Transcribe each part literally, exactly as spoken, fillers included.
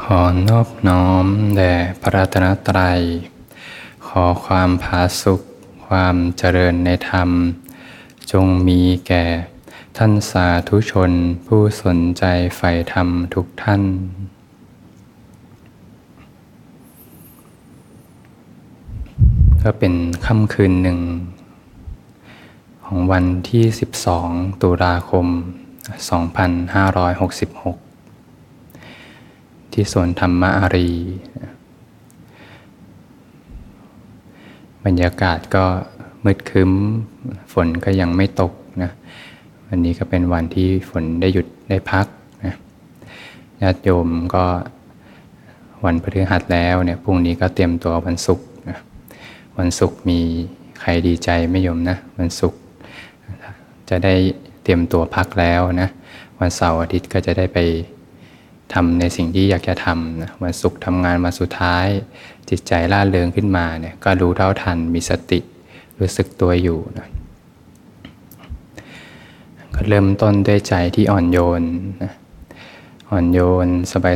ขอนอบน้อมแด่พระรัตนตรัยขอความผาสุขความเจริญในธรรมจงมีแก่ท่านสาธุชนผู้สนใจใฝ่ธรรมทุกท่านก็เป็นค่ำคืนหนึ่งของวันที่สิบสองตุลาคมสองพันห้าร้อยหกสิบหกที่สวนธรรมอารีบรรยากาศก็มืดครึ้มฝนก็ยังไม่ตกนะวันนี้ก็เป็นวันที่ฝนได้หยุดได้พักนะญาติโยมก็วันพฤหัสแล้วเนี่ยพรุ่งนี้ก็เตรียมตัววันศุกร์นะวันศุกร์มีใครดีใจไหมโยมนะวันศุกร์จะได้เตรียมตัวพักแล้วนะวันเสาร์อาทิตย์ก็จะได้ไปทำในสิ่งที่อยากจะทำนะวันศุกร์ทำงานมาสุดท้ายจิตใจร่าเริงขึ้นมาเนี่ยก็รู้เท่าทันมีสติรู้สึกตัวอยู่นะก็เริ่มต้นด้วยใจที่อ่อนโยนนะอ่อนโยน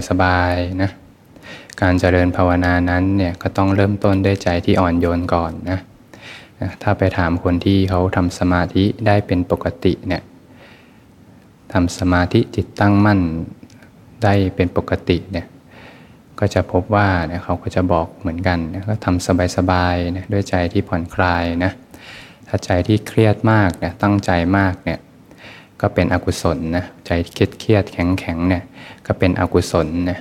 สบายๆนะการเจริญภาวนานั้นเนี่ยก็ต้องเริ่มต้นด้วยใจที่อ่อนโยนก่อนนะถ้าไปถามคนที่เขาทำสมาธิได้เป็นปกติเนี่ยทำสมาธิจิตตั้งมั่นได้เป็นปกติเนี่ยก็จะพบว่าเนี่ยเขาก็จะบอกเหมือนกันก็ทำสบายๆนะด้วยใจที่ผ่อนคลายนะถ้าใจที่เครียดมากเนี่ยตั้งใจมากเนี่ยก็เป็นอกุศลนะใจเครียดๆแข็งๆเนี่ยก็เป็นอกุศลนะ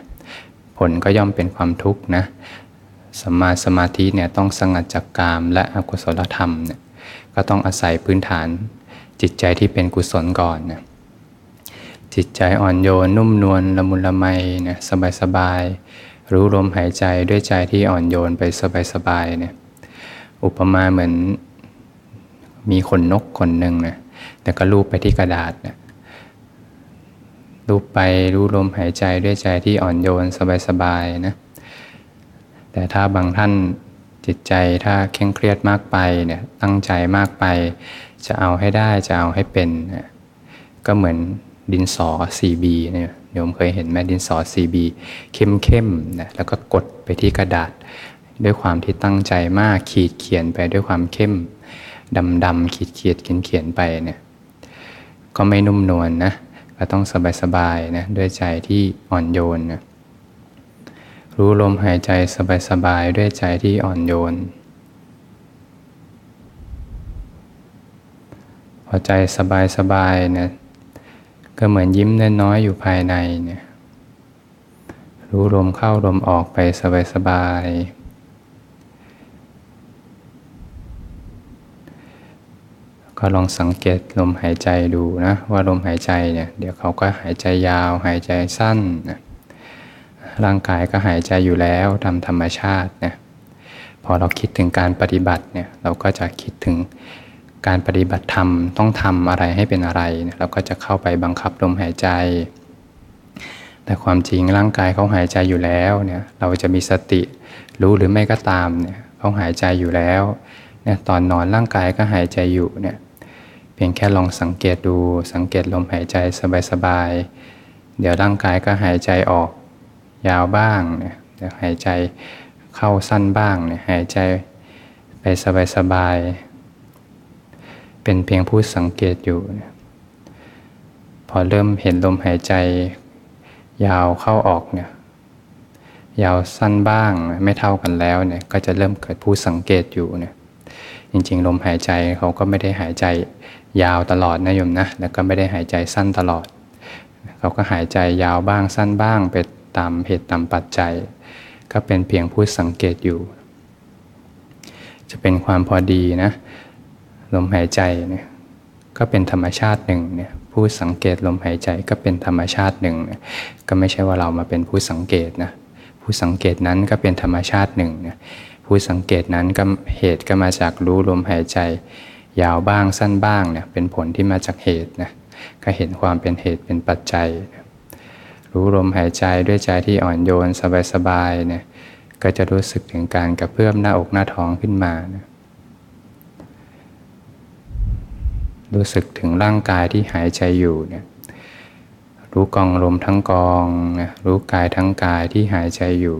ผลก็ย่อมเป็นความทุกข์นะสัมมาสมาธิเนี่ยต้องสงัดจากกามและอกุศลธรรมเนี่ยก็ต้องอาศัยพื้นฐานจิตใจที่เป็นกุศลก่อนนะจิตใจอ่อนโยนนุ่มนวลละมุนละไมนะสบายๆรู้ลมหายใจด้วยใจที่อ่อนโยนไปสบายๆเนี่ยอุปมาเหมือนมีขนนกขนหนึ่งนะแต่ก็ลูบไปที่กระดาษนะลูบไปรู้ลมหายใจด้วยใจที่อ่อนโยนสบายๆนะแต่ถ้าบางท่านจิตใจถ้าเคร่งเครียดมากไปเนี่ยตั้งใจมากไปจะเอาให้ได้จะเอาให้เป็นนะก็เหมือนดินสอ ซี บี เนี่ยโยมเคยเห็นไหมดินสอ ซี บี เข้มๆนะแล้วก็กดไปที่กระดาษด้วยความที่ตั้งใจมากขีดเขียนไปด้วยความเข้มดำๆขีดเขียนเขียนไปเนี่ยก็ไม่นุ่มนวลนะก็ต้องสบายๆนะด้วยใจที่อ่อนโยนนะรู้ลมหายใจสบายๆด้วยใจที่อ่อนโยนพอใจสบายๆนะก็เหมือนยิ้มน้อยๆอยู่ภายในเนี่ยรู้ลมเข้าลมออกไปสบายๆก็ลองสังเกตลมหายใจดูนะว่าลมหายใจเนี่ยเดี๋ยวเขาก็หายใจยาวหายใจสั้นนะร่างกายก็หายใจอยู่แล้วตามธรรมชาตินะพอเราคิดถึงการปฏิบัติเนี่ยเราก็จะคิดถึงการปฏิบัติธรรมต้องทำอะไรให้เป็นอะไรเราก็จะเข้าไปบังคับลมหายใจแต่ความจริงร่างกายเขาหายใจอยู่แล้วเนี่ยเราจะมีสติรู้หรือไม่ก็ตามเนี่ยเขาหายใจอยู่แล้วเนี่ยตอนนอนร่างกายก็หายใจอยู่เนี่ยเพียงแค่ลองสังเกตดูสังเกตลมหายใจสบายๆเดี๋ยวร่างกายก็หายใจออกยาวบ้างเนี่ยเดี๋ยวหายใจเข้าสั้นบ้างเนี่ยหายใจไปสบายๆเป็นเพียงผู้สังเกตอยู่พอเริ่มเห็นลมหายใจยาวเข้าออกเนี่ยยาวสั้นบ้างไม่เท่ากันแล้วเนี่ยก็จะเริ่มเกิดผู้สังเกตอยู่เนี่ยจริงๆลมหายใจเขาก็ไม่ได้หายใจยาวตลอดนะโยมนะแล้วก็ไม่ได้หายใจสั้นตลอดเขาก็หายใจยาวบ้างสั้นบ้างไปตามเหตุตามปัจจัยก็เป็นเพียงผู้สังเกตอยู่จะเป็นความพอดีนะลมหายใจเนี่ยก็เป็นธรรมชาติหนึ่งเนี่ยผู้สังเกตลมหายใจก็เป็นธรรมชาติหนึ่งเนี่ยก็ไม่ใช่ว่าเรามาเป็นผู้สังเกตนะผู้สังเกตนั้นก็เป็นธรรมชาติหนึ่งเนี่ยผู้สังเกตนั้นก็เหตุก็มาจากรู้ลมหายใจยาวบ้างสั้นบ้างเนี่ยเป็นผลที่มาจากเหตุนะก็เห็นความเป็นเหตุเป็นปัจจัยรู้ลมหายใจด้วยใจที่อ่อนโยนสบายๆเนี่ยก็จะรู้สึกถึงการกระเพื่อมหน้าอกหน้าท้องขึ้นมานะรู้สึกถึงร่างกายที่หายใจอยู่เนี่ย รู้กองลมทั้งกองนะรู้กายทั้งกายที่หายใจอยู่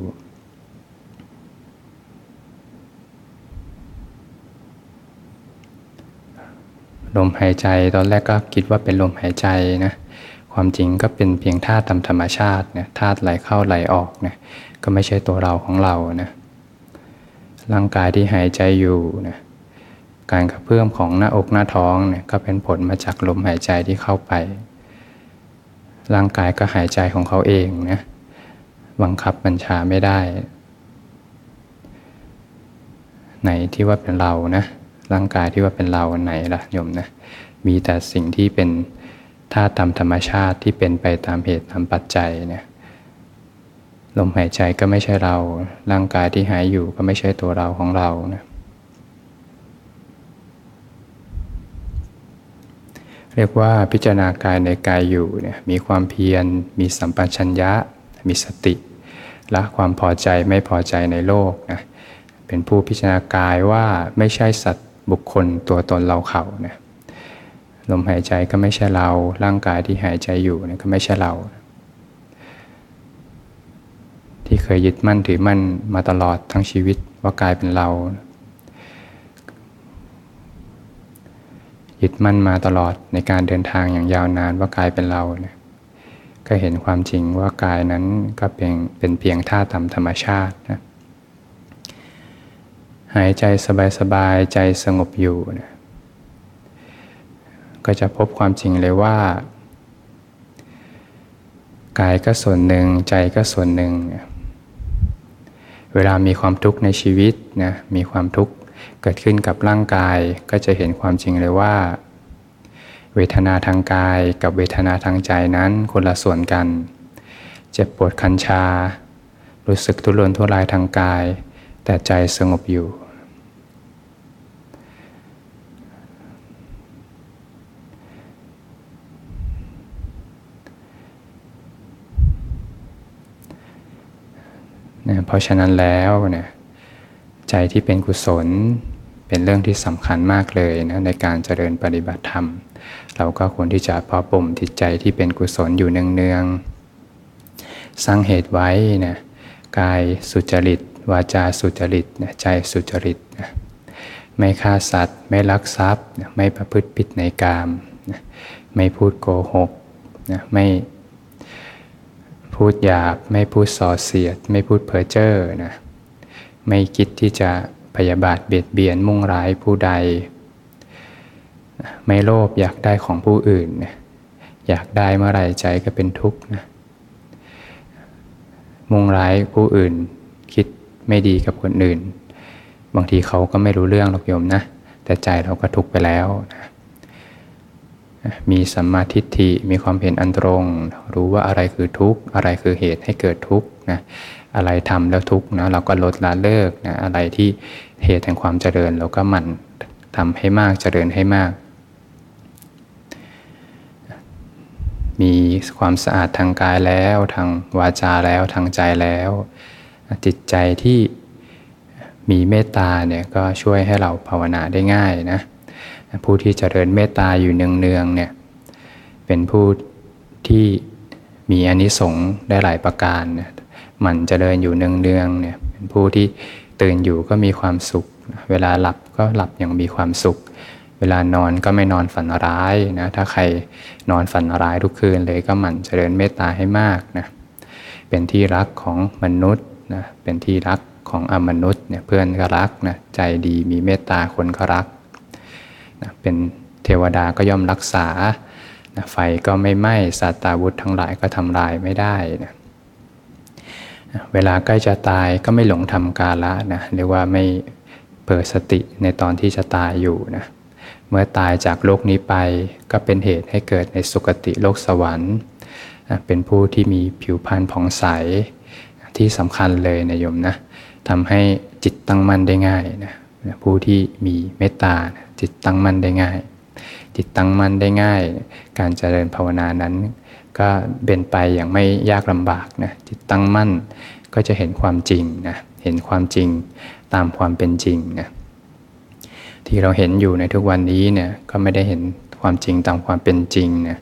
ลมหายใจตอนแรกก็คิดว่าเป็นลมหายใจนะความจริงก็เป็นเพียงธาตุตามธรรมชาตินะธาตุไหลเข้าไหลออกนะก็ไม่ใช่ตัวเราของเรานะร่างกายที่หายใจอยู่นะการกระเพื่อมของหน้าอกหน้าท้องเนี่ยก็เป็นผลมาจากลมหายใจที่เข้าไปร่างกายก็หายใจของเขาเองนะบังคับบัญชาไม่ได้ไหนที่ว่าเป็นเรานะร่างกายที่ว่าเป็นเราไหนล่ะโยมนะมีแต่สิ่งที่เป็นธาตุตามธรรมชาติที่เป็นไปตามเหตุตามปัจจัยเนี่ยลมหายใจก็ไม่ใช่เราร่างกายที่หายอยู่ก็ไม่ใช่ตัวเราของเรานะเรียกว่าพิจารณากายในกายอยู่เนี่ยมีความเพียรมีสัมปชัญญะมีสติละความพอใจไม่พอใจในโลกนะเป็นผู้พิจารณากายว่าไม่ใช่สัตว์บุคคลตัวตนเราเขานะลมหายใจก็ไม่ใช่เราร่างกายที่หายใจอยู่เนี่ยก็ไม่ใช่เราที่เคยยึดมั่นถือมั่นมาตลอดทั้งชีวิตว่ากายเป็นเรายึดมั่นมาตลอดในการเดินทางอย่างยาวนานว่ากายเป็นเราเนี่ยก็เห็นความจริงว่ากายนั้นก็เป็นเป็นเพียงธาตุตามธรรมชาตินะหายใจสบายๆใจสงบอยู่นะก็จะพบความจริงเลยว่ากายก็ส่วนหนึ่งใจก็ส่วนหนึ่งเวลามีความทุกข์ในชีวิตนะมีความทุกข์เกิดขึ้นกับร่างกายก็จะเห็นความจริงเลยว่าเวทนาทางกายกับเวทนาทางใจนั้นคนละส่วนกันเจ็บปวดคันชารู้สึกทุรนทุรายทางกายแต่ใจสงบอยู่นะเพราะฉะนั้นแล้วเนี่ยใจที่เป็นกุศลเป็นเรื่องที่สำคัญมากเลยนะในการเจริญปฏิบัติธรรมเราก็ควรที่จะเพาะบ่มจิตใจที่เป็นกุศลอยู่เนืองๆสร้างเหตุไว้นะกายสุจริตวาจาสุจริตนะใจสุจริตนะไม่ฆ่าสัตว์ไม่ลักทรัพย์นะไม่ประพฤติผิดในกามนะไม่พูดโกหกนะไม่พูดหยาบไม่พูดส่อเสียดไม่พูดเพ้อเจ้อนะไม่คิดที่จะพยาบาทเบียดเบียนมุ่งร้ายผู้ใดไม่โลภอยากได้ของผู้อื่นนะอยากได้เมื่อไรใจก็เป็นทุกข์นะมุ่งร้ายผู้อื่นคิดไม่ดีกับคนอื่นบางทีเขาก็ไม่รู้เรื่องหรอกโยมนะแต่ใจเราก็ทุกข์ไปแล้วนะมีสัมมาทิฏฐิมีความเห็นอันตรงรู้ว่าอะไรคือทุกข์อะไรคือเหตุให้เกิดทุกข์นะอะไรทำแล้วทุกข์นะเราก็ลดละเลิกนะอะไรที่เหตุแห่งความเจริญเราก็หมั่นทำให้มากเจริญให้มากมีความสะอาดทางกายแล้วทางวาจาแล้วทางใจแล้วจิตใจที่มีเมตตาเนี่ยก็ช่วยให้เราภาวนาได้ง่ายนะผู้ที่เจริญเมตตาอยู่เนืองๆเนี่ยเป็นผู้ที่มีอานิสงส์ได้หลายประการนะหมั่นเจริญอยู่เนืองๆเนี่ยเป็นผู้ที่ตื่นอยู่ก็มีความสุขเวลาหลับก็หลับอย่างมีความสุขเวลานอนก็ไม่นอนฝันร้ายนะถ้าใครนอนฝันร้ายทุกคืนเลยก็หมั่นเจริญเมตตาให้มากนะเป็นที่รักของมนุษย์นะเป็นที่รักของอมนุษย์เนี่ยเพื่อนก็รักนะใจดีมีเมตตาคนก็รักนะเป็นเทวดาก็ย่อมรักษานะไฟก็ไม่ไหม้สัตว์วุธทั้งหลายก็ทำลายไม่ได้นะนะเวลาใกล้จะตายก็ไม่หลงทำกาละนะเรียกว่าไม่เผลอสติในตอนที่จะตายอยู่นะเมื่อตายจากโลกนี้ไปก็เป็นเหตุให้เกิดในสุคติโลกสวรรค์นะเป็นผู้ที่มีผิวพรรณผ่องใสที่สำคัญเลยนะโยมนะทำให้จิตตั้งมั่นได้ง่ายนะผู้ที่มีเมตตาจิตตั้งมั่นได้ง่ายจิตตั้งมั่นได้ง่ายการเจริญภาวนานั้นก็เป็นไปอย่างไม่ยากลำบากนะจิตตั้งมั่นก็จะเห็นความจริงนะเห็นความจริงตามความเป็นจริงนะที่เราเห็นอยู่ในทุกวันนี้เนี่ยก็ไม่ได้เห็นค ความจริงตามความเป็นจริงเนี่ย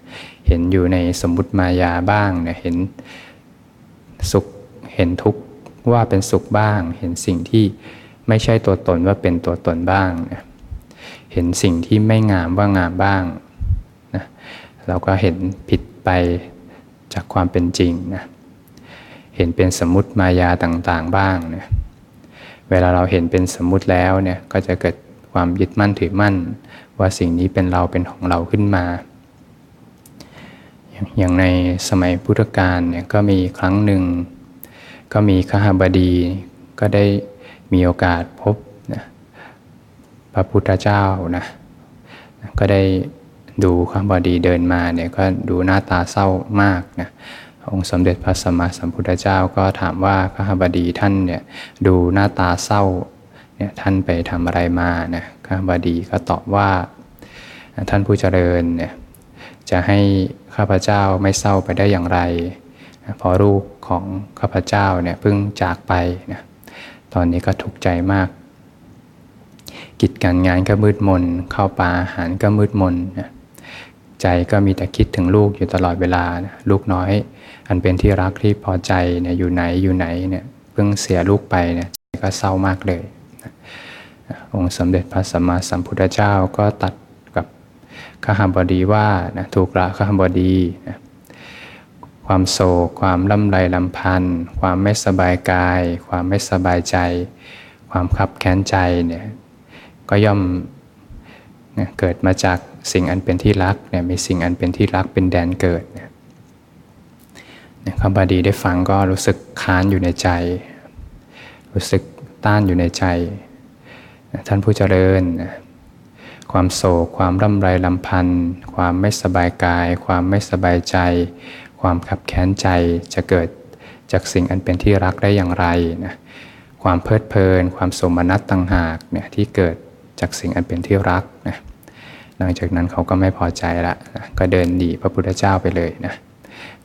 เห็นอยู่ในสมมุติมายาบ้างเนี่ยเห็นสุขเห็นทุกข์ว่าเป็นสุขบ้างเห็นสิ่งที่ไม่ใช่ตัวตนว่าเป็นตัวตนบ้างเนี่ยเห็นสิ่งที่ไม่งามว่างามบ้างนะเราก็เห็นผิดไปจากความเป็นจริงนะเห็นเป็นสมมุติมายาต่างๆบ้างเนี่ยเวลาเราเห็นเป็นสมมุติแล้วเนี่ยก็จะเกิดความยึดมั่นถือมั่นว่าสิ่งนี้เป็นเราเป็นของเราขึ้นมาอย่างในสมัยพุทธกาลเนี่ยก็มีครั้งหนึ่งก็มีคหบดีก็ได้มีโอกาสพบนะพระพุทธเจ้านะก็ได้ดูคหบดีเดินมาเนี่ยก็ดูหน้าตาเศร้ามากนะองค์สมเด็จพระสัมมาสัมพุทธเจ้าก็ถามว่าคหบดีท่านเนี่ยดูหน้าตาเศร้าเนี่ยท่านไปทำอะไรมานะคหบดีก็ตอบว่าท่านผู้เจริญเนี่ยจะให้ข้าพเจ้าไม่เศร้าไปได้อย่างไรนะเพราะลูกของข้าพเจ้าเนี่ยเพิ่งจากไปนะตอนนี้ก็ทุกข์ใจมากกิจการงานก็มืดมนเข้าป่าอาหารก็มืดมนนะใจก็มีแต่คิดถึงลูกอยู่ตลอดเวลานะลูกน้อยอันเป็นที่รักที่พอใจเนี่ยอยู่ไหนอยู่ไหนเนี่ยเพิ่งเสียลูกไปเนี่ยใจก็เศร้ามากเลยนะองค์สมเด็จพระสัมมาสัมพุทธเจ้าก็ตัดกับคหบดีว่านะถูกละคหบดีนะความโศกความลำไรลำพันธ์ความไม่สบายกายความไม่สบายใจความคับแค้นใจเนี่ยก็ย่อมนะเกิดมาจากสิ่งอันเป็นที่รักเนี่ยมีสิ่งอันเป็นที่รักเป็นแดนเกิดเนี่ยคหบดีได้ฟังก็รู้สึกค้านอยู่ในใจรู้สึกต้านอยู่ในใจท่านผู้เจริญความโศกความร่ำไรลำพันธ์ความไม่สบายกายความไม่สบายใจความขับแค้นใจจะเกิดจากสิ่งอันเป็นที่รักได้อย่างไรนะความเพลิดเพลินความสมนัสต่างหากเนี่ยที่เกิดจากสิ่งอันเป็นที่รักนะหลังจากนั้นเขาก็ไม่พอใจละนะก็เดินหนีพระพุทธเจ้าไปเลยนะ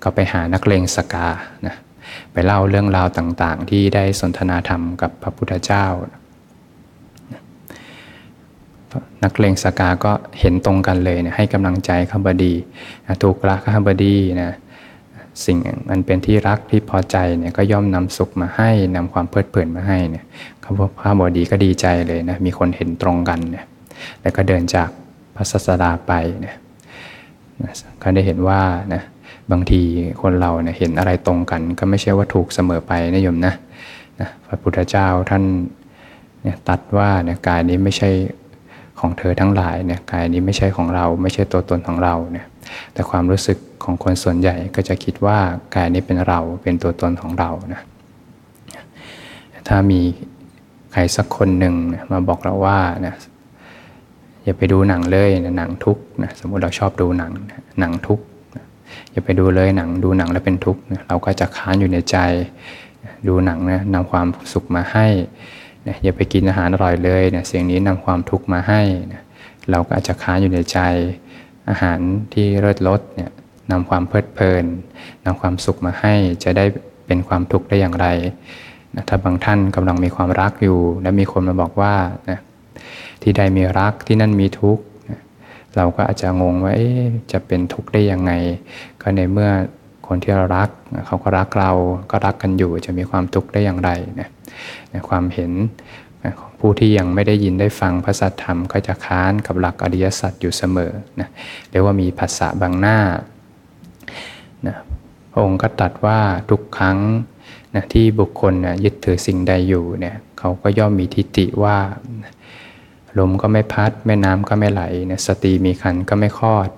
ก็ไปหานักเลงสกานะไปเล่าเรื่องราวต่างๆที่ได้สนทนาธรรมกับพระพุทธเจ้านักเลงสกาก็เห็นตรงกันเลยนะให้กำลังใจคหบดีนะถูกละคหบดีนะสิ่งมันเป็นที่รักที่พอใจเนี่ยก็ย่อมนำสุขมาให้นำความเพลิดเพลินมาให้เนี่ยคหบดีก็ดีใจเลยนะมีคนเห็นตรงกันเนี่ยแล้วก็เดินจากพระศาสดาไปเนี่ยก็ได้เห็นว่านะบางทีคนเราเนี่ยเห็นอะไรตรงกันก็ไม่ใช่ว่าถูกเสมอไปนะโยมนะนะพระพุทธเจ้าท่านเนี่ยตรัสว่าเนี่ยกายนี้ไม่ใช่ของเธอทั้งหลายเนี่ยกายนี้ไม่ใช่ของเราไม่ใช่ตัวตนของเราเนี่ยแต่ความรู้สึกของคนส่วนใหญ่ก็จะคิดว่ากายนี้เป็นเราเป็นตัวตนของเรานะถ้ามีใครสักคนหนึ่งมาบอกเราว่านะอย่าไปดูหนังเลยนะหนังทุกข์นะสมมุติเราชอบดูหนังหนังทุกข์อย่าไปดูเลยหนังดูหนังแล้วเป็นทุกข์เราก็จะค้านอยู่ในใจดูหนังนะนำความสุขมาให้อย่าไปกินอาหารอร่อยเลยเนี่ยสิ่งนี้นำความทุกข์มาให้เราก็อาจจะค้านอยู่ในใจอาหารที่เลิศรสเนี่ยนำความเพลิดเพลินนำความสุขมาให้จะได้เป็นความทุกข์ได้อย่างไรนะถ้าบางท่านกำลังมีความรักอยู่และมีคนมาบอกว่านะที่ใดมีรักที่นั่นมีทุกข์เราก็อาจจะงงว่าจะเป็นทุกข์ได้ยังไงก็ในเมื่อคนที่เรารักเขาก็รักเราก็รักกันอยู่จะมีความทุกข์ได้อย่างไรนะความเห็นของผู้ที่ยังไม่ได้ยินได้ฟังพระสัทธรรมก็จะค้านกับหลักอริยสัจอยู่เสมอนะเรียกว่ามีผัสสะบังหน้านะพระองค์ก็ตรัสว่าทุกครั้งนะที่บุคคลนะยึดถือสิ่งใดอยู่เนี่ยเขาก็ย่อมมีทิฏฐิว่าลมก็ไม่พัดแม่น้ำก็ไม่ไหลนะสตรีมีครรภ์ก็ไม่คลอด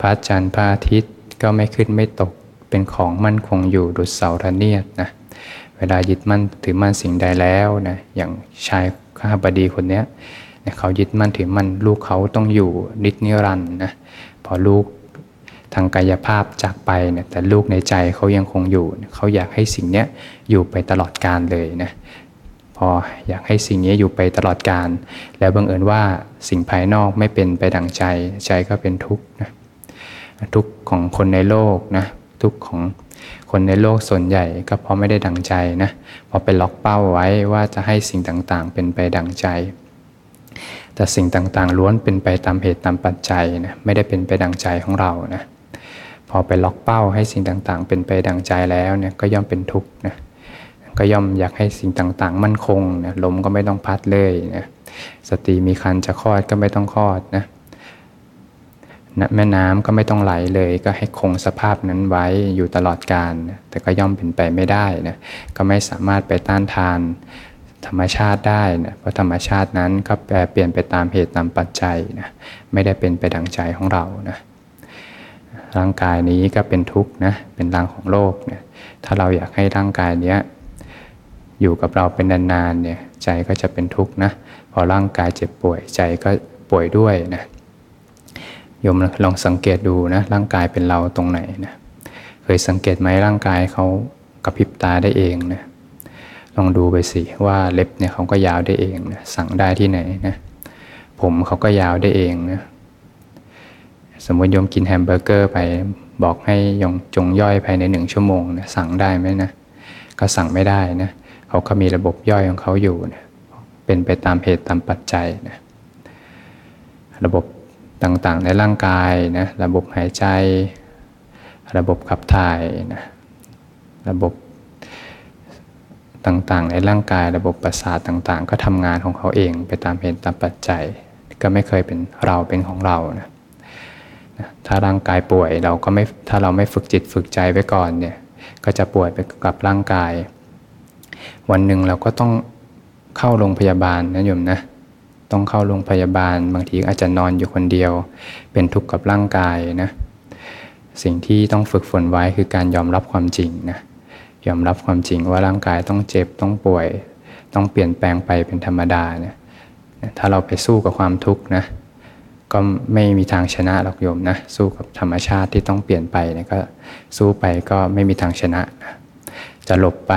พระจันทร์พระอาทิตย์ก็ไม่ขึ้นไม่ตกเป็นของมั่นคงอยู่ดุจเสาระเนียดนะเวลายึดมั่นถือมั่นสิ่งใดแล้วนะอย่างชายคหบดีคนเนี้ยนะเขายึดมั่นถือมั่นลูกเขาต้องอยู่นิจนิรันดร์นะพอลูกทางกายภาพจากไปเนี่ยแต่ลูกในใจเขายังคงอยู่เขาอยากให้สิ่งเนี้ยอยู่ไปตลอดกาลเลยนะพออยากให้สิ่งนี้อยู่ไปตลอดกาลแล้วบังเอิญว่าสิ่งภายนอกไม่เป็นไปดั่งใจใจก็เป็นทุกข์นะทุกข์ของคนในโลกนะทุกข์ของคนในโลกส่วนใหญ่ก็เพราะไม่ได้ดั่งใจนะพอไปล็อกเป้าไว้ว่าจะให้สิ่งต่างๆเป็นไปดั่งใจ แต่สิ่งต่างๆล้วนเป็นไปตามเหตุตามปัจจัยนะไม่ได้เป็นไปดังใจของเรานะพอไปล็อกเป้าให้สิ่งต่างๆเป็นไปดังใจแล้วเนี่ยก็ย่อมเป็นทุกข์นะก็ย่อมอยากให้สิ่งต่างๆมั่นคงนะลมก็ไม่ต้องพัดเลยนะสตรีมีครรภ์จะคลอดก็ไม่ต้องคลอดนะแม่น้ำก็ไม่ต้องไหลเลยก็ให้คงสภาพนั้นไว้อยู่ตลอดกาลนะแต่ก็ย่อมเป็นไปไม่ได้นะก็ไม่สามารถไปต้านทานธรรมชาติได้นะเพราะธรรมชาตินั้นก็แปรเปลี่ยนไปตามเหตุตามปัจจัยนะไม่ได้เป็นไปดังใจของเรานะร่างกายนี้ก็เป็นทุกข์นะเป็นร่างของโลกนะถ้าเราอยากให้ร่างกายเนี้ยอยู่กับเราเป็นนานๆเนี่ยใจก็จะเป็นทุกข์นะพอร่างกายเจ็บป่วยใจก็ป่วยด้วยนะโยมลองสังเกตดูนะร่างกายเป็นเราตรงไหนนะเคยสังเกตไหมร่างกายเขากระพริบตาได้เองนะลองดูไปสิว่าเล็บเนี่ยเขาก็ยาวได้เองนะสั่งได้ที่ไหนนะผมเขาก็ยาวได้เองนะสมมติโยมกินแฮมเบอร์เกอร์ไปบอกให้ยงจงย่อยภายในหนึ่งชั่วโมงนะสั่งได้ไหมนะก็สั่งไม่ได้นะเขาก็มีระบบย่อยของเขาอยู่นะเป็นไปตามเหตุตามปัจจัยนะระบบต่างๆในร่างกายนะระบบหายใจระบบขับถ่ายนะระบบต่างๆในร่างกายระบบประสาทต่างๆก็ทำงานของเขาเองไปตามเหตุตามปัจจัยก็ไม่เคยเป็นเราเป็นของเรานะถ้าร่างกายป่วยเราก็ไม่ถ้าเราไม่ฝึกจิตฝึกใจไว้ก่อนเนี่ยก็จะป่วยไปกับร่างกายวันหนึ่งเราก็ต้องเข้าโรงพยาบาลนะโยมนะต้องเข้าโรงพยาบาลบางทีอาจจะนอนอยู่คนเดียวเป็นทุกข์กับร่างกายนะสิ่งที่ต้องฝึกฝนไว้คือการยอมรับความจริงนะยอมรับความจริงว่าร่างกายต้องเจ็บต้องป่วยต้องเปลี่ยนแปลงไปเป็นธรรมดานะถ้าเราไปสู้กับความทุกข์นะก็ไม่มีทางชนะหรอกโยมนะสู้กับธรรมชาติที่ต้องเปลี่ยนไปเนี่ยก็สู้ไปก็ไม่มีทางชนะนะจะหลบไป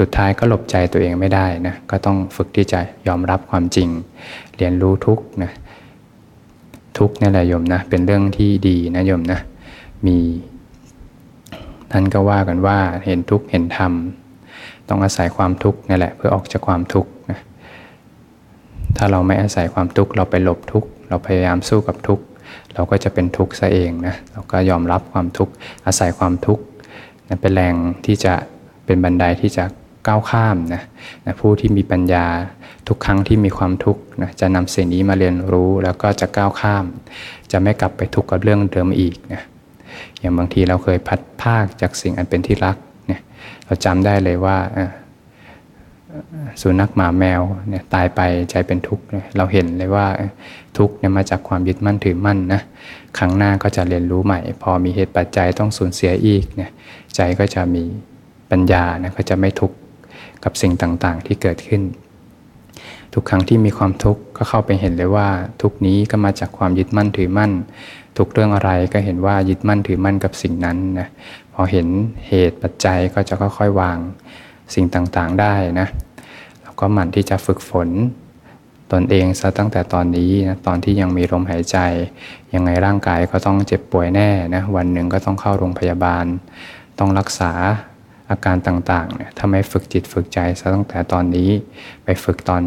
สุดท้ายก็หลบใจตัวเองไม่ได้นะก็ต้องฝึกที่จะยอมรับความจริงเรียนรู้ทุกข์นะทุกข์นี่แหละโยมนะเป็นเรื่องที่ดีนะโยมนะมีท่านก็ว่ากันว่าเห็นทุกข์เห็นธรรมต้องอาศัยความทุกข์นี่แหละเพื่อออกจากความทุกข์นะถ้าเราไม่อาศัยความทุกข์เราไปหลบทุกข์เราพยายามสู้กับทุกข์เราก็จะเป็นทุกข์ซะเองนะเราก็ยอมรับความทุกข์อาศัยความทุกข์นะเป็นแรงที่จะเป็นบันไดที่จะก้าวข้ามนะนะผู้ที่มีปัญญาทุกครั้งที่มีความทุกข์นะจะนำสิ่งนี้มาเรียนรู้แล้วก็จะก้าวข้ามจะไม่กลับไปทุกข์กับเรื่องเดิมอีกนะอย่างบางทีเราเคยพัดพรากจากสิ่งอันเป็นที่รักเนี่ยเราจำได้เลยว่าสุนัขหมาแมวเนี่ยตายไปใจเป็นทุกข์เราเห็นเลยว่าทุกข์เนี่ยมาจากความยึดมั่นถือมั่นนะครั้งหน้าก็จะเรียนรู้ใหม่พอมีเหตุปัจจัยต้องสูญเสียอีกเนี่ยใจก็จะมีปัญญานะก็จะไม่ทุกข์กับสิ่งต่างๆที่เกิดขึ้นทุกครั้งที่มีความทุกข์ก็เข้าไปเห็นเลยว่าทุกข์นี้ก็มาจากความยึดมั่นถือมั่นทุกเรื่องอะไรก็เห็นว่ายึดมั่นถือมั่นกับสิ่งนั้นนะพอเห็นเหตุปัจจัยก็จะค่อยๆวางสิ่งต่างๆได้นะแล้วก็หมั่นที่จะฝึกฝนตนเองซะตั้งแต่ตอนนี้นะตอนที่ยังมีลมหายใจยังไงร่างกายก็ต้องเจ็บป่วยแน่นะวันหนึ่งก็ต้องเข้าโรงพยาบาลต้องรักษาอาการต่างๆเนี่ยถ้าไม่ฝึกจิตฝึกใจซะตั้งแต่ตอนนี้ไปฝึกตอน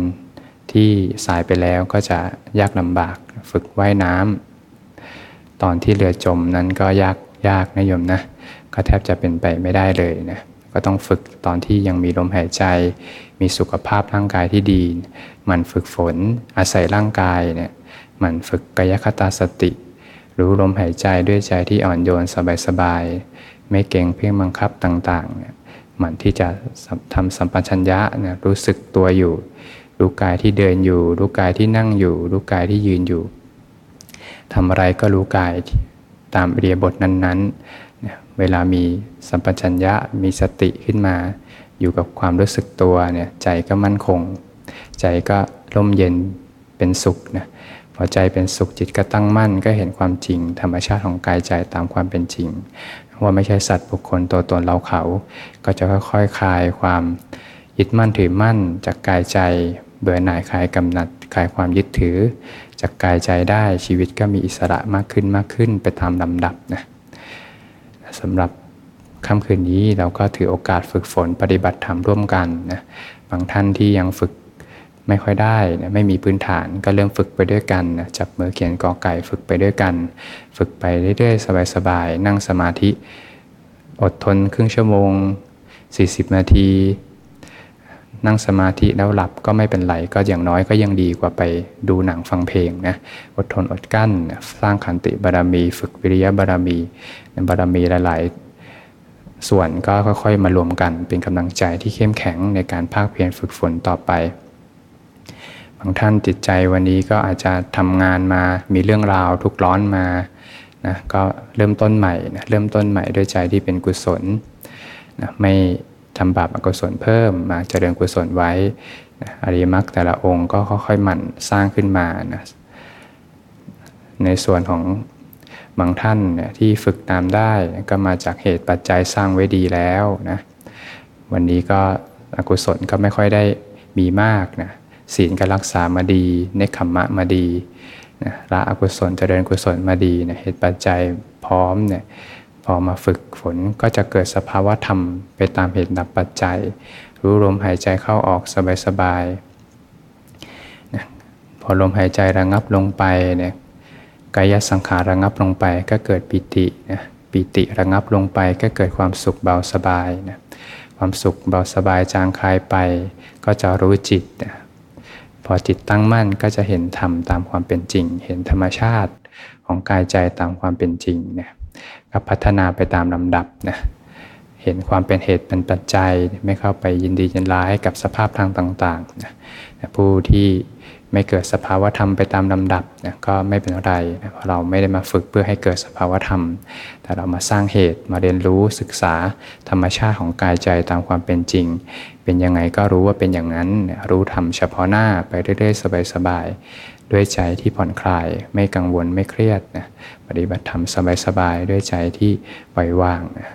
ที่สายไปแล้วก็จะยากลำบากฝึกว่ายน้ำตอนที่เรือจมนั้นก็ยากยากนะโยมนะก็แทบจะเป็นไปไม่ได้เลยนะก็ต้องฝึกตอนที่ยังมีลมหายใจมีสุขภาพร่างกายที่ดีมันฝึกฝนอาศัยร่างกายเนี่ยมันฝึกกายคตาสติรู้ลมหายใจด้วยใจที่อ่อนโยนสบายๆไม่เก่งเพ่งบังคับต่างๆเนี่ยมันที่จะทำสัมปชัญญะเนี่ยรู้สึกตัวอยู่รู้กายที่เดินอยู่รู้กายที่นั่งอยู่รู้กายที่ยืนอยู่ทำอะไรก็รู้กายตามอิริยาบถนั้นๆเวลามีสัมปชัญญะมีสติขึ้นมาอยู่กับความรู้สึกตัวเนี่ยใจก็มั่นคงใจก็ร่มเย็นเป็นสุขนะพอใจเป็นสุขจิตก็ตั้งมั่นก็เห็นความจริงธรรมชาติของกายใจตามความเป็นจริงว่าไม่ใช่สัตว์บุคคลตัวตนเราเขาก็จะค่อยๆคลายความยึดมั่นถือมั่นจากกายใจเบื่อหน่ายคลายกำหนัดคลายความยึดถือจากกายใจได้ชีวิตก็มีอิสระมากขึ้นมากขึ้นไปตามลำดับนะสำหรับค่ำคืนนี้เราก็ถือโอกาสฝึกฝนปฏิบัติธรรมร่วมกันนะบางท่านที่ยังฝึก ไม่ค่อยได้นะไม่มีพื้นฐานก็เริ่มฝึกไปด้วยกันนะจับมือเขียนกอไก่ฝึกไปด้วยกันฝึกไปเรื่อยๆสบายๆนั่งสมาธิอดทนครึ่งชั่วโมงสี่สิบนาทีนั่งสมาธิแล้วหลับก็ไม่เป็นไรก็อย่างน้อยก็ยังดีกว่าไปดูหนังฟังเพลงนะอดทนอดกั้นสร้างขันติบารมีฝึกวิริยะบารมีบารมีหลายๆส่วนก็ค่อยๆมารวมกันเป็นกำลังใจที่เข้มแข็งในการภาคเพียรฝึกฝนต่อไปบางท่านจิตใจวันนี้ก็อาจจะทำงานมามีเรื่องราวทุกข์ร้อนมานะก็เริ่มต้นใหม่นะเริ่มต้นใหม่ด้วยใจที่เป็นกุศลนะไม่ทำบาปอกุศลเพิ่มมาเจริญกุศลไว้นะอริยมรรคแต่ละองค์ก็ค่อยๆหมั่นสร้างขึ้นมานะในส่วนของบางท่านนะที่ฝึกตามได้นะก็มาจากเหตุปัจจัยสร้างไว้ดีแล้วนะวันนี้ก็อกุศลก็ไม่ค่อยได้มีมากนะศีลก็รักษามาดีเนคขมมะมาดีนะละอกุศลเจริญกุศลมาดีนะเหตุปัจจัยพร้อมเนี่ยพอมาฝึกฝนก็จะเกิดสภาวะธรรมไปตามเหตุดับปัจจัยรู้ลมหายใจเข้าออกสบายๆนะพอลมหายใจระงับลงไปเนี่ยกายสังขารระงับลงไปก็เกิดปิตินะปิติระงับลงไปก็เกิดความสุขเบาสบายนะความสุขเบาสบายจางคายไปก็จะรู้จิตนะพอจิตตั้งมั่นก็จะเห็นธรรมตามความเป็นจริงเห็นธรรมชาติของกายใจตามความเป็นจริงนะก็พัฒนาไปตามลำดับนะเห็นความเป็นเหตุเป็นปัจจัยไม่เข้าไปยินดียินร้ายกับสภาพทางต่างๆนะผู้ที่ไม่เกิดสภาวะธรรมไปตามลำดับนะก็ไม่เป็นไรนะเพราะเราไม่ได้มาฝึกเพื่อให้เกิดสภาวะธรรมแต่เรามาสร้างเหตุมาเรียนรู้ศึกษาธรรมชาติของกายใจตามความเป็นจริงเป็นยังไงก็รู้ว่าเป็นอย่างนั้นรู้ธรรมเฉพาะหน้าไปเรื่อยๆสบายๆด้วยใจที่ผ่อนคลายไม่กังวลไม่เครียดนะปฏิบัติธรรมสบายๆด้วยใจที่ปล่อยวางนะ